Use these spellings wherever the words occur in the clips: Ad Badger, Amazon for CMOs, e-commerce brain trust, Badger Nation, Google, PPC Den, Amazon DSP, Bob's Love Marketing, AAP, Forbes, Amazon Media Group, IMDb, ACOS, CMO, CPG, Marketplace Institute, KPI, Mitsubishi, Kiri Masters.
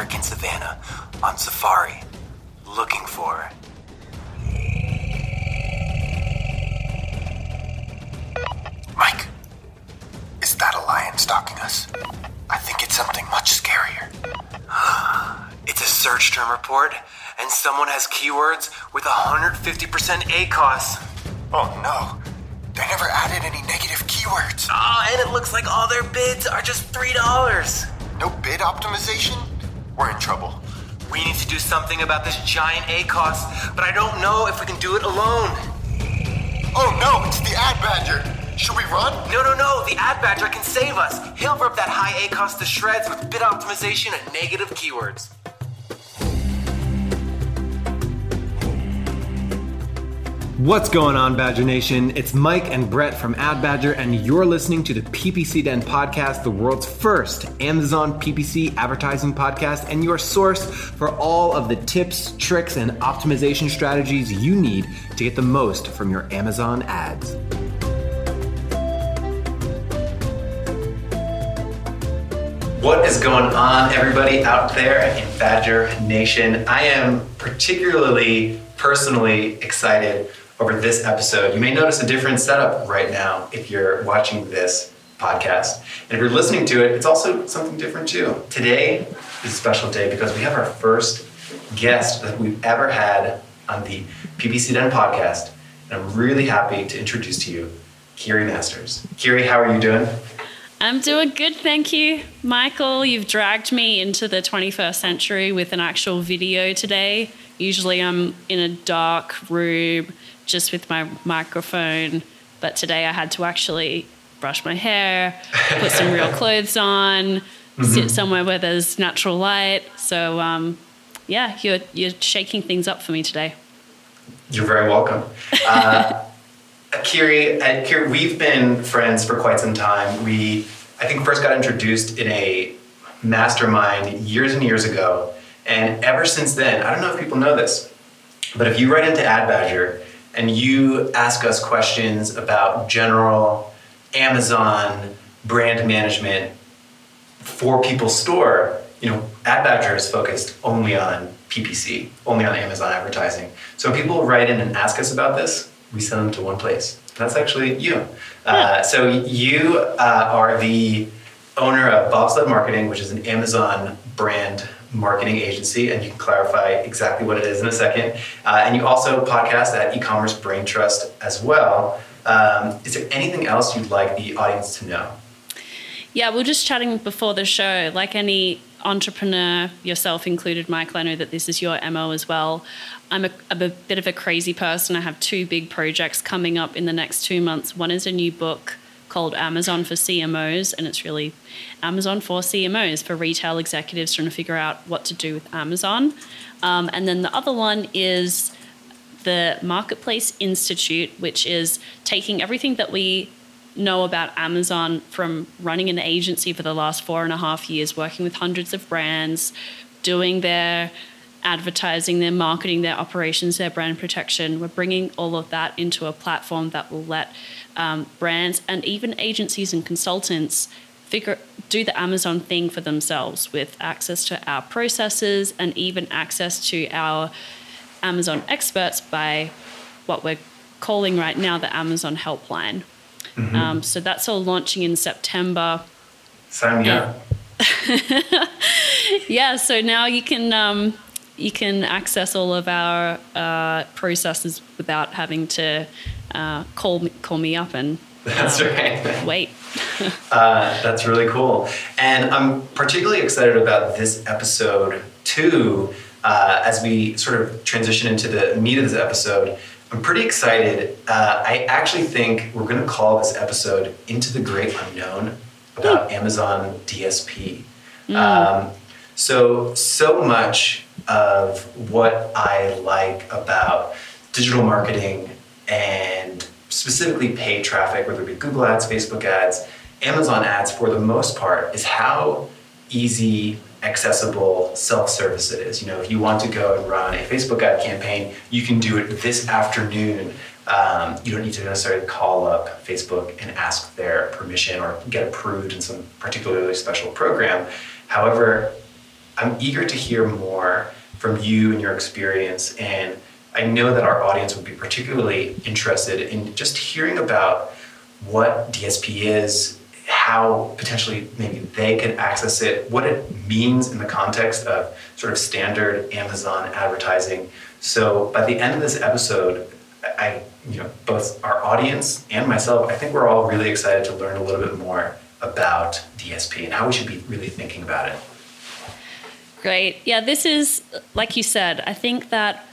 African savannah on safari looking for... Mike, is that a lion stalking us? I think it's something much scarier. It's a search term report, and someone has keywords with 150% ACOS. Oh no, they never added any negative keywords. Ah, and it looks like all their bids are just $3. No bid optimization? We're in trouble. We need to do something about this giant ACOS, but I don't know if we can do it alone. Oh no, it's the Ad Badger! Should we run? No. The Ad Badger can save us. He'll rip that high ACOS to shreds with bid optimization and negative keywords. What's going on, Badger Nation? It's Mike and Brett from Ad Badger, and you're listening to the PPC Den podcast, the world's first Amazon PPC advertising podcast, and your source for all of the tips, tricks, and optimization strategies you need to get the most from your Amazon ads. What is going on, everybody out there in Badger Nation? I am personally excited over this episode. You may notice a different setup right now if you're watching this podcast. And if you're listening to it, it's also something different too. Today is a special day because we have our first guest that we've ever had on the PPC Den podcast. And I'm really happy to introduce to you Kiri Masters. Kiri, how are you doing? I'm doing good, thank you. Michael, you've dragged me into the 21st century with an actual video today. Usually I'm in a dark room just with my microphone, but today I had to actually brush my hair, put some real clothes on, sit somewhere where there's natural light. So you're shaking things up for me today. You're very welcome. Kiri, we've been friends for quite some time. I think first got introduced in a mastermind years and years ago. And ever since then, I don't know if people know this, but if you write into Ad Badger and you ask us questions about general Amazon brand management for people's store, Ad Badger is focused only on PPC, only on Amazon advertising. So people write in and ask us about this, we send them to one place. That's actually you. Yeah. So you are the owner of Bob's Love Marketing, which is an Amazon brand marketing agency, and you can clarify exactly what it is in a second. And you also podcast at e-commerce brain trust as well. Is there anything else you'd like the audience to know? Yeah, we're just chatting before the show. Like any entrepreneur, yourself included, Michael, I know that this is your MO as well. I'm a bit of a crazy person. I have two big projects coming up in the next 2 months. One is a new book called Amazon for CMOs, and it's really Amazon for CMOs, for retail executives trying to figure out what to do with Amazon. And then the other one is the Marketplace Institute, which is taking everything that we know about Amazon from running an agency for the last 4.5 years, working with hundreds of brands, doing their advertising, their marketing, their operations, their brand protection. We're bringing all of that into a platform that will let brands and even agencies and consultants do the Amazon thing for themselves, with access to our processes and even access to our Amazon experts by what we're calling right now the Amazon helpline. Mm-hmm. So that's all launching in September. Sign me up. Yeah, so now you can access all of our processes without having to call me up and that's right. Wait. That's really cool. And I'm particularly excited about this episode too, as we sort of transition into the meat of this episode. I'm pretty excited. I actually think we're going to call this episode Into the Great Unknown about Amazon DSP. So much of what I like about digital marketing and specifically paid traffic, whether it be Google ads, Facebook ads, Amazon ads, for the most part, is how easy, accessible self-service it is. If you want to go and run a Facebook ad campaign, you can do it this afternoon. You don't need to necessarily call up Facebook and ask their permission or get approved in some particularly special program. However, I'm eager to hear more from you and your experience, and I know that our audience would be particularly interested in just hearing about what DSP is, how potentially maybe they could access it, what it means in the context of sort of standard Amazon advertising. So by the end of this episode, both our audience and myself, I think we're all really excited to learn a little bit more about DSP and how we should be really thinking about it. Great. Yeah, this is, like you said, I think that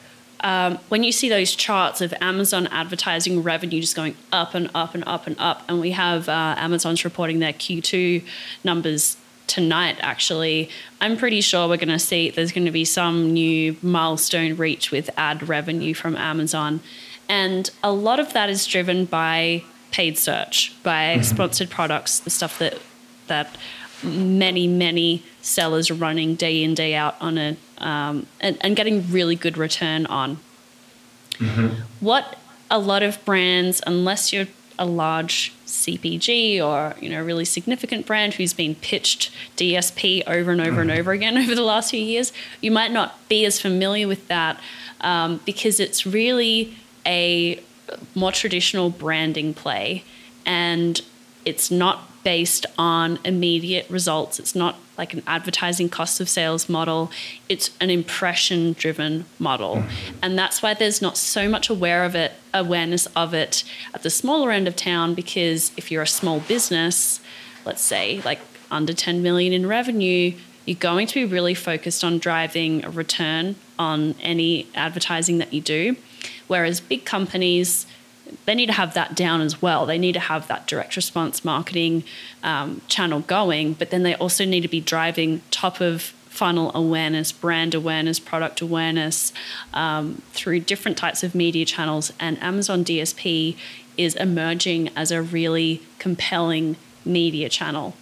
when you see those charts of Amazon advertising revenue just going up and up and up and up, and we have Amazon's reporting their Q2 numbers tonight, actually, I'm pretty sure we're going to see there's going to be some new milestone reach with ad revenue from Amazon. And a lot of that is driven by paid search, by sponsored products, the stuff that many sellers are running day in, day out on a and getting really good return on. What a lot of brands, unless you're a large CPG or a really significant brand who's been pitched DSP over and over and over again over the last few years, you might not be as familiar with that because it's really a more traditional branding play, and it's not based on immediate results. It's not like an advertising cost of sales model. It's an impression-driven model. And that's why there's not so much awareness of it at the smaller end of town, because if you're a small business, let's say like under 10 million in revenue, you're going to be really focused on driving a return on any advertising that you do. Whereas big companies, they need to have that down as well. They need to have that direct response marketing channel going, but then they also need to be driving top of funnel awareness, brand awareness, product awareness through different types of media channels. And Amazon DSP is emerging as a really compelling media channel.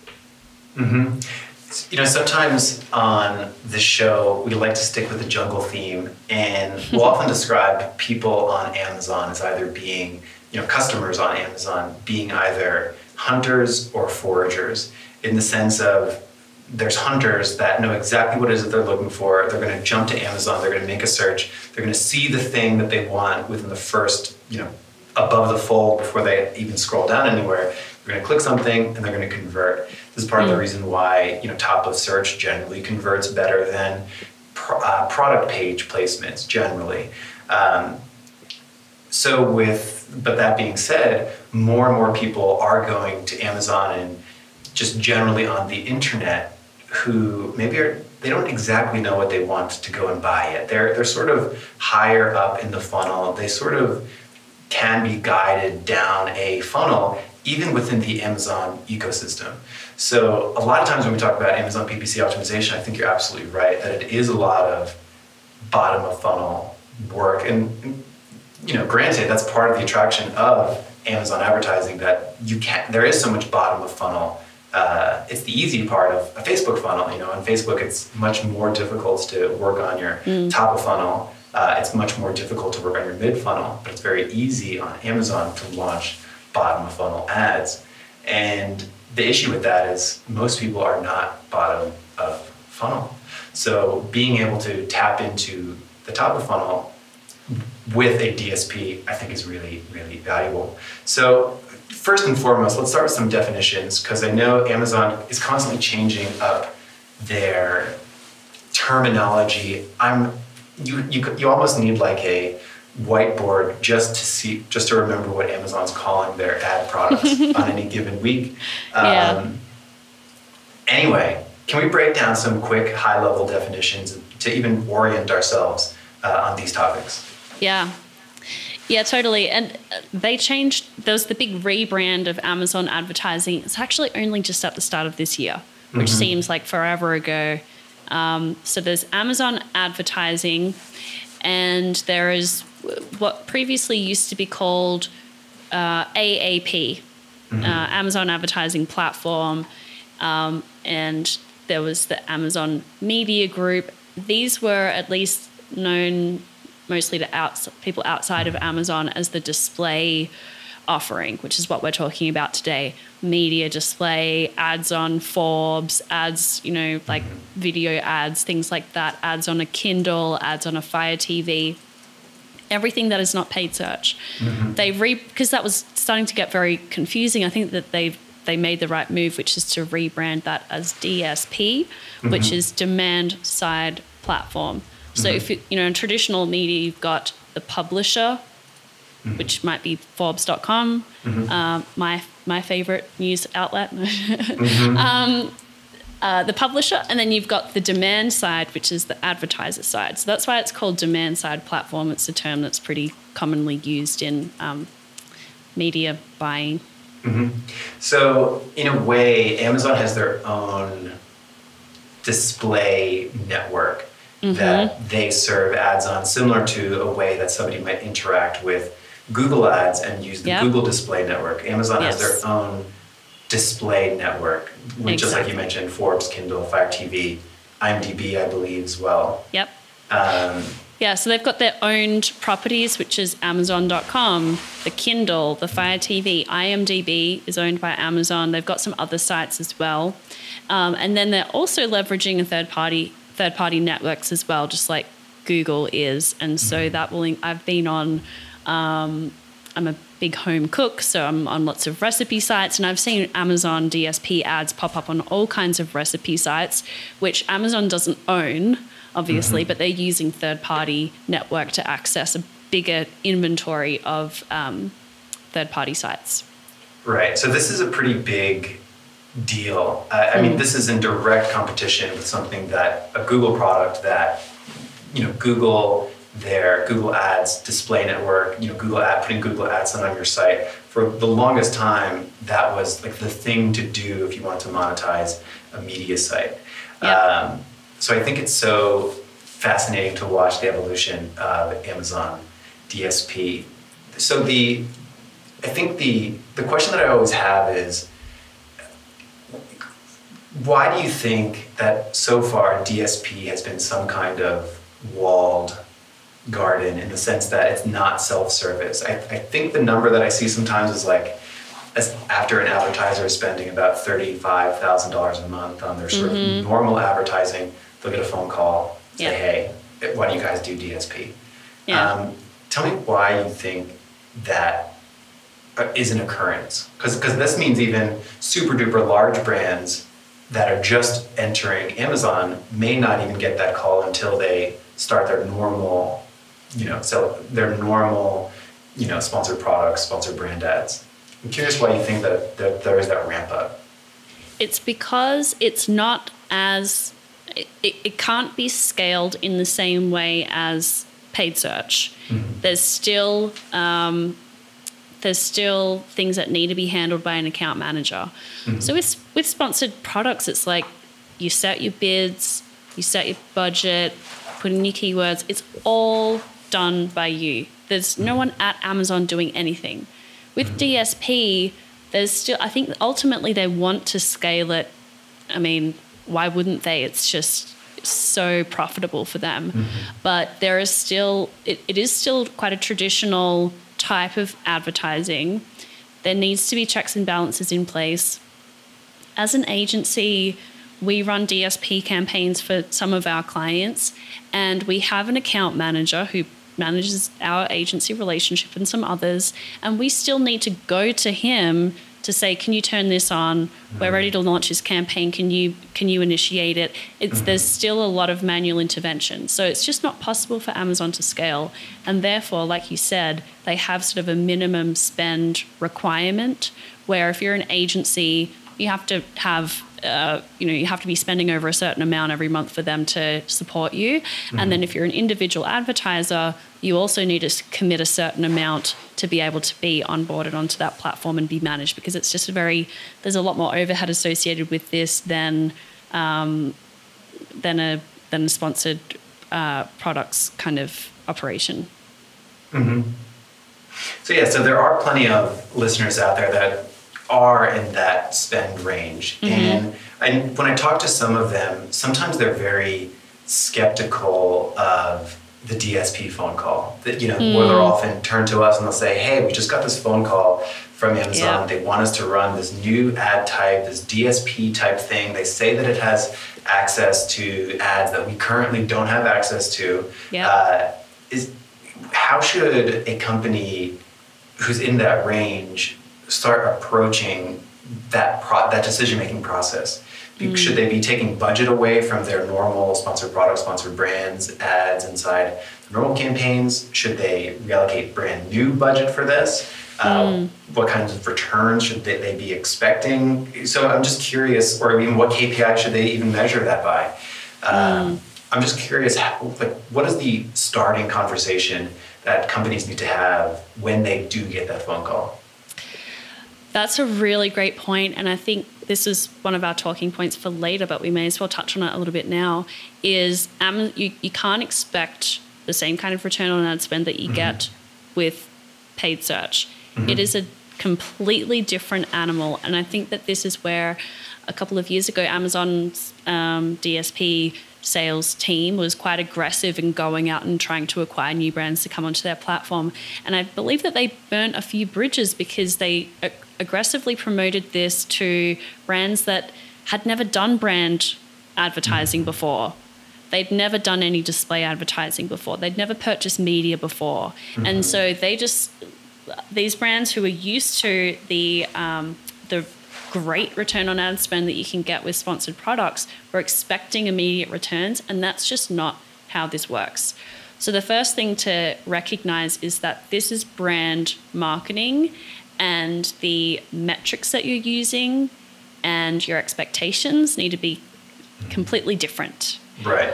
Sometimes on the show, we like to stick with the jungle theme, and we'll often describe people on Amazon as either being, customers on Amazon being either hunters or foragers, in the sense of there's hunters that know exactly what it is that they're looking for. They're going to jump to Amazon. They're going to make a search. They're going to see the thing that they want within the first, above the fold before they even scroll down anywhere. They're going to click something and they're going to convert. This is part of the reason why top of search generally converts better than product page placements generally. But that being said, more and more people are going to Amazon and just generally on the internet who maybe they don't exactly know what they want to go and buy it. They're sort of higher up in the funnel. They sort of can be guided down a funnel even within the Amazon ecosystem. So a lot of times when we talk about Amazon PPC optimization, I think you're absolutely right that it is a lot of bottom of funnel work. And granted, that's part of the attraction of Amazon advertising, that there is so much bottom of funnel. It's the easy part of a Facebook funnel. On Facebook, it's much more difficult to work on your top of funnel. It's much more difficult to work on your mid funnel, but it's very easy on Amazon to launch bottom of funnel ads. And the issue with that is most people are not bottom of funnel. So being able to tap into the top of funnel with a DSP, I think is really, really valuable. So first and foremost, let's start with some definitions, because I know Amazon is constantly changing up their terminology. You almost need like a whiteboard just to remember what Amazon's calling their ad products on any given week. Anyway, can we break down some quick high-level definitions to even orient ourselves on these topics? Yeah, totally. And they changed. There was the big rebrand of Amazon advertising. It's actually only just at the start of this year, which seems like forever ago. So there's Amazon advertising. And there is what previously used to be called AAP, Amazon Advertising Platform, and there was the Amazon Media Group. These were at least known mostly to people outside of Amazon as the display offering, which is what we're talking about today. Media display, ads on Forbes, ads, you know, like video ads, things like that, ads on a Kindle, ads on a Fire TV, everything that is not paid search. Mm-hmm. Because that was starting to get very confusing. I think that they made the right move, which is to rebrand that as DSP, mm-hmm. which is demand side platform. So mm-hmm. if you know, in traditional media, you've got the publisher, mm-hmm. which might be Forbes.com, mm-hmm. my favorite news outlet, mm-hmm. The publisher, and then you've got the demand side, which is the advertiser side. So that's why it's called demand side platform. It's a term that's pretty commonly used in media buying. Mm-hmm. So in a way, Amazon has their own display network mm-hmm. that they serve ads on, similar to a way that somebody might interact with Google ads and use the yep. Google display network. Amazon yes. has their own display network, which, exactly. just like you mentioned, Forbes, Kindle, Fire TV, IMDb, I believe, as well. Yep. Yeah, so they've got their owned properties, which is Amazon.com, the Kindle, the Fire TV. IMDb is owned by Amazon. They've got some other sites as well. And then they're also leveraging a third-party networks as well, just like Google is. And so that will... I've been on... I'm a big home cook, so I'm on lots of recipe sites, and I've seen Amazon DSP ads pop up on all kinds of recipe sites, which Amazon doesn't own, obviously, mm-hmm. but they're using third-party network to access a bigger inventory of third-party sites. Right. So this is a pretty big deal. I mean, this is in direct competition with something that a Google product that, you know, Google, their Google Ads display network, you know, putting Google Ads on your site. For the longest time, that was like the thing to do if you want to monetize a media site. Yep. So I think it's so fascinating to watch the evolution of Amazon DSP. So I think the question that I always have is, why do you think that so far DSP has been some kind of walled garden in the sense that it's not self-service? I think the number that I see sometimes is like, after an advertiser is spending about $35,000 a month on their sort mm-hmm. of normal advertising, they'll get a phone call, say, yeah. hey, why don't you guys do DSP? Yeah. Tell me why you think that is an occurrence. Because this means even super duper large brands that are just entering Amazon may not even get that call until they start their normal, you know, sell their normal, you know, sponsored products, sponsored brand ads. I'm curious why you think that there is that ramp up. It's because it's not as, it can't be scaled in the same way as paid search. Mm-hmm. There's still things that need to be handled by an account manager. Mm-hmm. So with sponsored products, it's like you set your bids, you set your budget, put in your keywords. It's all done by you. There's no one at Amazon doing anything. With DSP, there's still, I think ultimately they want to scale it. I mean, why wouldn't they? It's just so profitable for them. Mm-hmm. But there is still, it is still quite a traditional type of advertising. There needs to be checks and balances in place. As an agency, we run DSP campaigns for some of our clients, and we have an account manager who manages our agency relationship and some others, and we still need to go to him to say, can you turn this on? Mm-hmm. We're ready to launch this campaign. Can you initiate it? Mm-hmm. There's still a lot of manual intervention. So it's just not possible for Amazon to scale. And therefore, like you said, they have sort of a minimum spend requirement where if you're an agency, you have to have you have to be spending over a certain amount every month for them to support you. Mm-hmm. And then if you're an individual advertiser, you also need to commit a certain amount to be able to be onboarded onto that platform and be managed, because it's just there's a lot more overhead associated with this than a sponsored products kind of operation. Mm-hmm. So yeah, so there are plenty of listeners out there that are in that spend range. Mm-hmm. And when I talk to some of them, sometimes they're very skeptical of the DSP phone call. That, you know, where they'll often turn to us and they'll say, hey, we just got this phone call from Amazon. Yeah. They want us to run this new ad type, this DSP type thing. They say that it has access to ads that we currently don't have access to. Yeah. How should a company who's in that range start approaching that decision-making process? Should they be taking budget away from their normal sponsored products, sponsored brands, ads inside normal campaigns? Should they reallocate brand new budget for this? What kinds of returns should they be expecting? So I'm just curious, or I mean, what KPI should they even measure that by? I'm just curious, what is the starting conversation that companies need to have when they do get that phone call? That's a really great point, and I think this is one of our talking points for later, but we may as well touch on it a little bit now, is you can't expect the same kind of return on ad spend that you get with paid search. It is a completely different animal, and I think that this is where a couple of years ago Amazon's DSP sales team was quite aggressive in going out and trying to acquire new brands to come onto their platform. And I believe that they burnt a few bridges because they aggressively promoted this to brands that had never done brand advertising before. They'd never done any display advertising before. They'd never purchased media before. And so these brands who were used to the great return on ad spend that you can get with sponsored products, we're expecting immediate returns, and that's just not how this works. So the first thing to recognize is that this is brand marketing, and the metrics that you're using and your expectations need to be completely different. Right.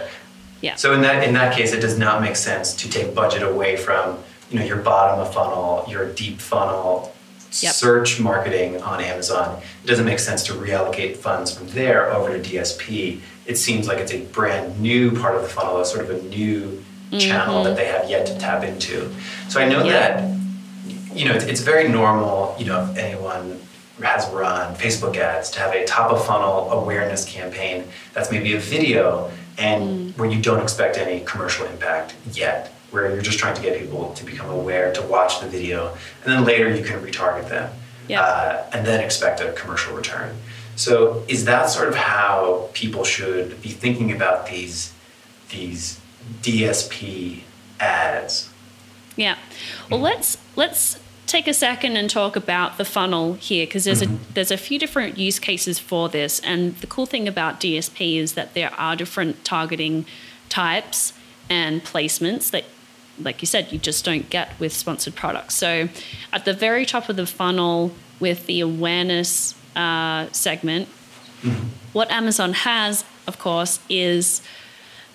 Yeah. So in that case, it does not make sense to take budget away from, you know, your bottom of funnel, your deep funnel, search marketing on Amazon. It doesn't make sense to reallocate funds from there over to DSP. It seems like it's a brand new part of the funnel, a sort of a new channel that they have yet to tap into. So I know that, you know, it's very normal, you know, if anyone has run Facebook ads, to have a top of funnel awareness campaign that's maybe a video and where you don't expect any commercial impact yet, where you're just trying to get people to become aware, to watch the video, and then later you can retarget them and then expect a commercial return. So is that sort of how people should be thinking about these DSP ads? Yeah. Well, let's take a second and talk about the funnel here, because there's there's a few different use cases for this, and the cool thing about DSP is that there are different targeting types and placements that, like you said, you just don't get with sponsored products. So at the very top of the funnel with the awareness segment, what Amazon has, of course, is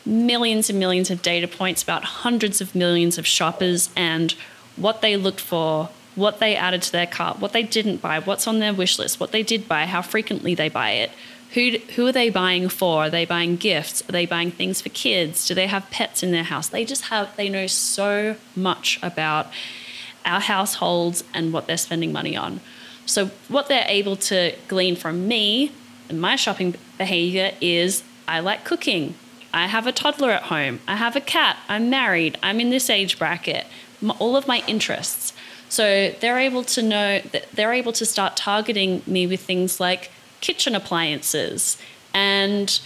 millions and millions of data points about hundreds of millions of shoppers and what they looked for, what they added to their cart, what they didn't buy, what's on their wish list, what they did buy, how frequently they buy it. Who are they buying for? Are they buying gifts? Are they buying things for kids? Do they have pets in their house? They know so much about our households and what they're spending money on. So what they're able to glean from me and my shopping behavior is, I like cooking. I have a toddler at home. I have a cat. I'm married. I'm in this age bracket. All of my interests. So they're able to know that they're able to start targeting me with things like kitchen appliances and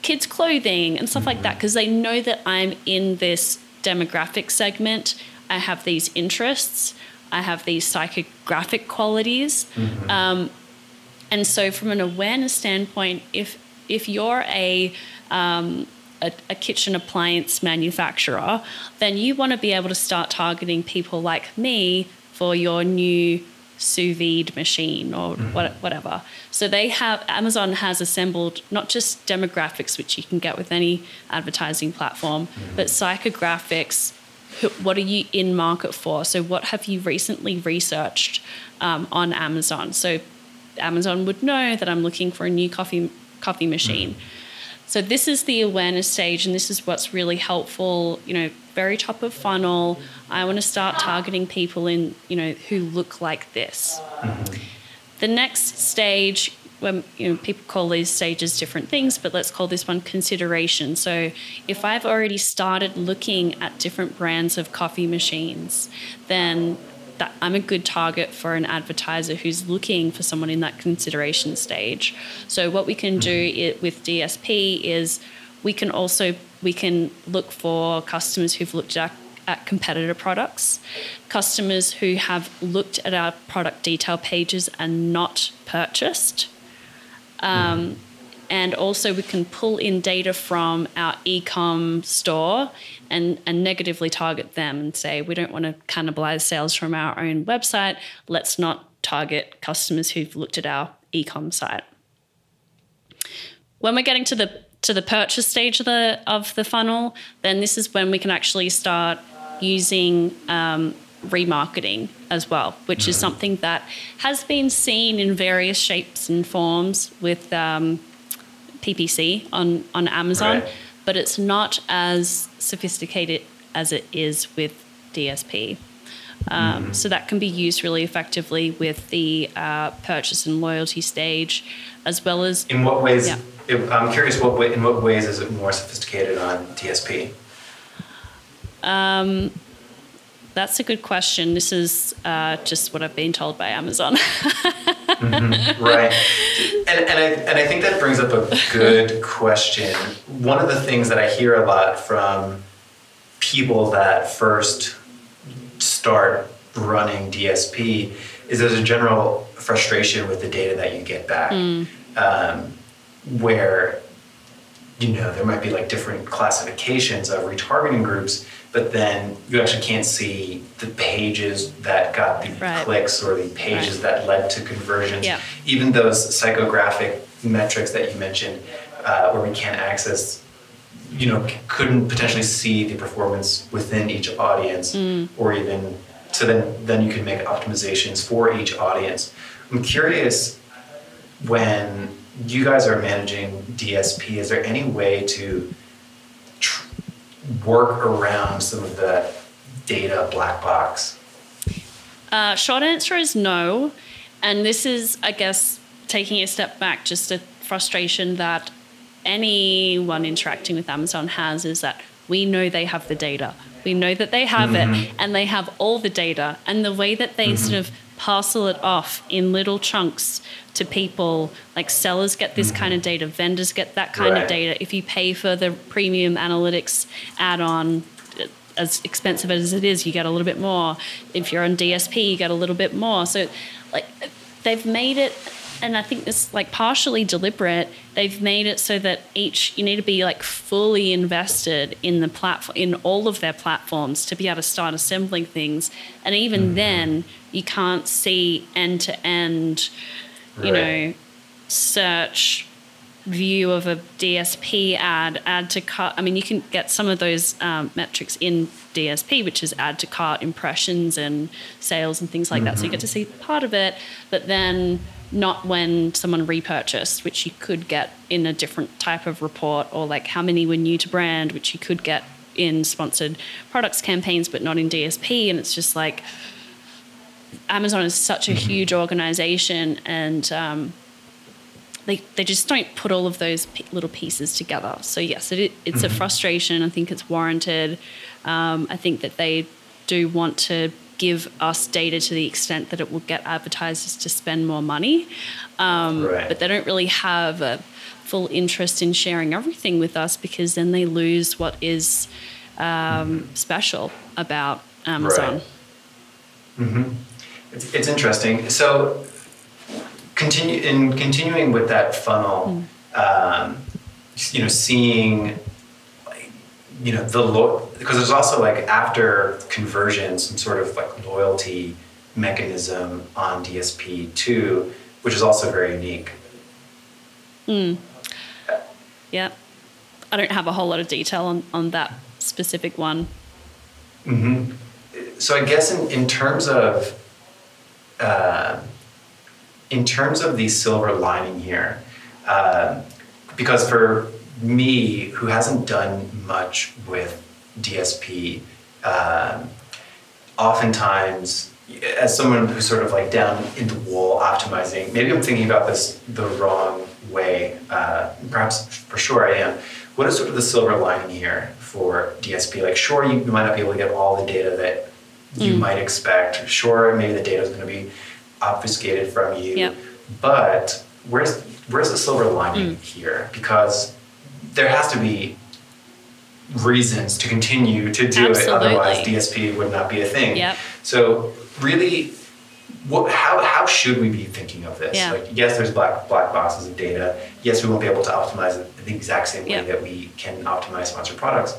kids' clothing and stuff like that, because they know that I'm in this demographic segment. I have these interests. I have these psychographic qualities. And so from an awareness standpoint, if you're a kitchen appliance manufacturer, then you want to be able to start targeting people like me for your new sous vide machine or whatever. So Amazon has assembled not just demographics, which you can get with any advertising platform, but psychographics. What are you in market for? So what have you recently researched on Amazon? So Amazon would know that I'm looking for a new coffee machine. So this is the awareness stage, and this is what's really helpful, you know, very top of funnel. I want to start targeting people in, you know, who look like this. The next stage when, people call these stages different things, but let's call this one consideration. So if I've already started looking at different brands of coffee machines, then that I'm a good target for an advertiser who's looking for someone in that consideration stage. So what we can do with DSP is we can look for customers who've looked at competitor products, customers who have looked at our product detail pages and not purchased. And also we can pull in data from our e-com store and negatively target them and say, we don't want to cannibalize sales from our own website. Let's not target customers who've looked at our e-com site. When we're getting to the purchase stage of the funnel, then this is when we can actually start using remarketing as well, which is something that has been seen in various shapes and forms with PPC on Amazon, right, but it's not as sophisticated as it is with DSP. So that can be used really effectively with the purchase and loyalty stage, as well as... In what ways... Yeah. I'm curious, in what ways is it more sophisticated on DSP? That's a good question. This is just what I've been told by Amazon. Right. And I think that brings up a good question. One of the things that I hear a lot from people that first start running DSP is there's a general frustration with the data that you get back. Where, there might be like different classifications of retargeting groups, but then you actually can't see the pages that got the right clicks or the pages right that led to conversions. Yeah. Even those psychographic metrics that you mentioned, where we can't access, couldn't potentially see the performance within each audience, or even, so then you can make optimizations for each audience. I'm curious, when you guys are managing DSP, is there any way to work around some of the data black box? Short answer is no. And this is, I guess, taking a step back, just a frustration that anyone interacting with Amazon has, is that we know they have the data. We know that they have it, and they have all the data. And the way that they sort of parcel it off in little chunks to people, like sellers get this kind of data, vendors get that kind of data. If you pay for the premium analytics add-on, as expensive as it is, you get a little bit more. If you're on DSP, you get a little bit more. So like they've made it, and I think it's like partially deliberate, they've made it so that you need to be like fully invested in the platform, in all of their platforms, to be able to start assembling things. And even then you can't see end to end, search view of a DSP add to cart. I mean, you can get some of those metrics in DSP, which is add to cart impressions and sales and things like that. So you get to see part of it, but then not when someone repurchased, which you could get in a different type of report, or like how many were new to brand, which you could get in sponsored products campaigns, but not in DSP. And it's just like, Amazon is such a huge organization, and they just don't put all of those little pieces together. So yes, it's a frustration. I think it's warranted. I think that they do want to give us data to the extent that it will get advertisers to spend more money. But they don't really have a full interest in sharing everything with us, because then they lose what is special about Amazon. It's interesting. So continuing with that funnel, seeing, because there's also like after conversion, some sort of like loyalty mechanism on DSP too, which is also very unique. Yeah. I don't have a whole lot of detail on that specific one. So I guess in terms of the silver lining here, because for me, who hasn't done much with DSP, oftentimes as someone who's sort of like down in the wall optimizing, maybe I'm thinking about this the wrong way. Perhaps for sure I am. What is sort of the silver lining here for DSP? Like, sure, you might not be able to get all the data that you might expect. Sure, maybe the data is going to be obfuscated from you. Yep. But where's the silver lining here? Because there has to be reasons to continue to do it. Otherwise, DSP would not be a thing. Yep. So really, how should we be thinking of this? Yeah. Like, yes, there's black boxes of data. Yes, we won't be able to optimize it the exact same way that we can optimize sponsored products.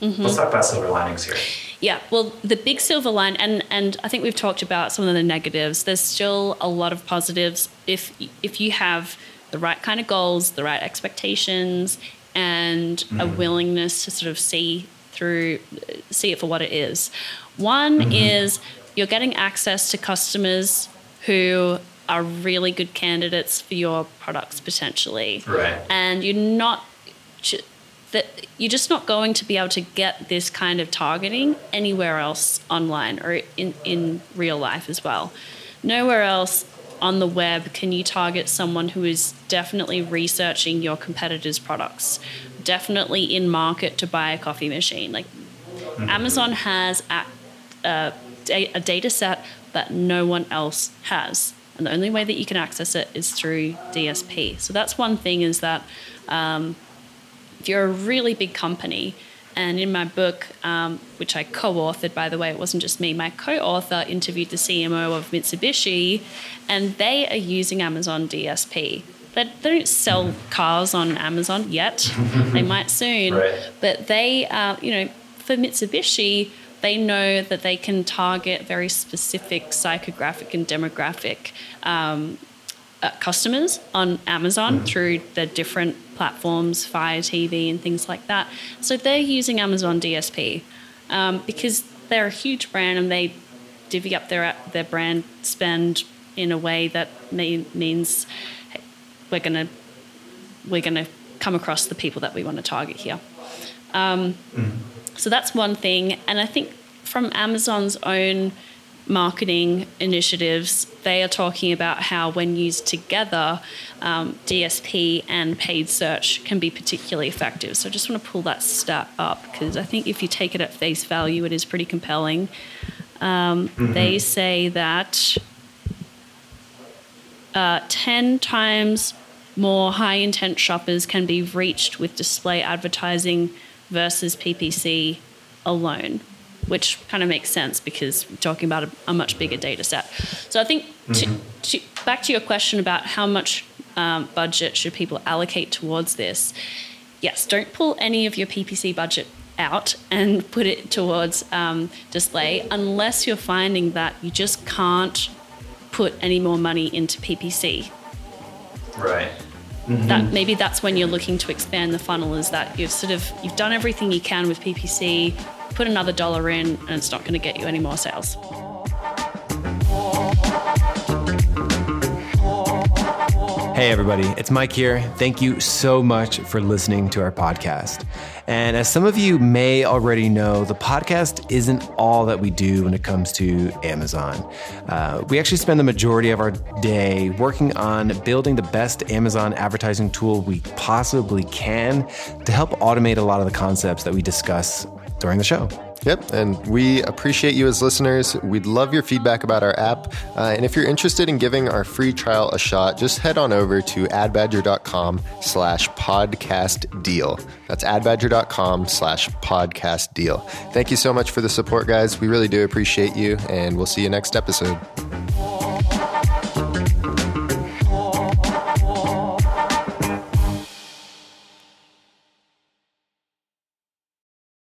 Mm-hmm. Let's talk about silver linings here. Yeah, well, the big silver line, and I think we've talked about some of the negatives. There's still a lot of positives if you have the right kind of goals, the right expectations, and a willingness to sort of see it for what it is. One is you're getting access to customers who are really good candidates for your products potentially, right? And you're just not going to be able to get this kind of targeting anywhere else online or in real life as well. Nowhere else on the web can you target someone who is definitely researching your competitors' products, definitely in market to buy a coffee machine. Like Amazon has a data set that no one else has. And the only way that you can access it is through DSP. So that's one thing, is that... if you're a really big company, and in my book, which I co-authored, by the way, it wasn't just me, my co-author interviewed the CMO of Mitsubishi, and they are using Amazon DSP. They don't sell cars on Amazon yet. They might soon. Right. But they, for Mitsubishi, they know that they can target very specific psychographic and demographic customers on Amazon through the different platforms, Fire TV and things like that. So they're using Amazon DSP because they're a huge brand and they divvy up their brand spend in a way that means we're gonna come across the people that we want to target here. So that's one thing, and I think from Amazon's own marketing initiatives, they are talking about how when used together, DSP and paid search can be particularly effective. So I just want to pull that stat up because I think if you take it at face value, it is pretty compelling. They say that 10 times more high-intent shoppers can be reached with display advertising versus PPC alone, which kind of makes sense because we're talking about a much bigger data set. So I think back to your question about how much budget should people allocate towards this. Yes, don't pull any of your PPC budget out and put it towards display unless you're finding that you just can't put any more money into PPC. Right. That maybe that's when you're looking to expand the funnel, is that you've done everything you can with PPC, put another dollar in, and it's not going to get you any more sales. Hey everybody, it's Mike here. Thank you so much for listening to our podcast. And as some of you may already know, the podcast isn't all that we do when it comes to Amazon. We actually spend the majority of our day working on building the best Amazon advertising tool we possibly can to help automate a lot of the concepts that we discuss during the show. Yep, and we appreciate you as listeners. We'd love your feedback about our app. And if you're interested in giving our free trial a shot, just head on over to adbadger.com/podcastdeal. That's adbadger.com/podcastdeal. Thank you so much for the support, guys. We really do appreciate you, and we'll see you next episode.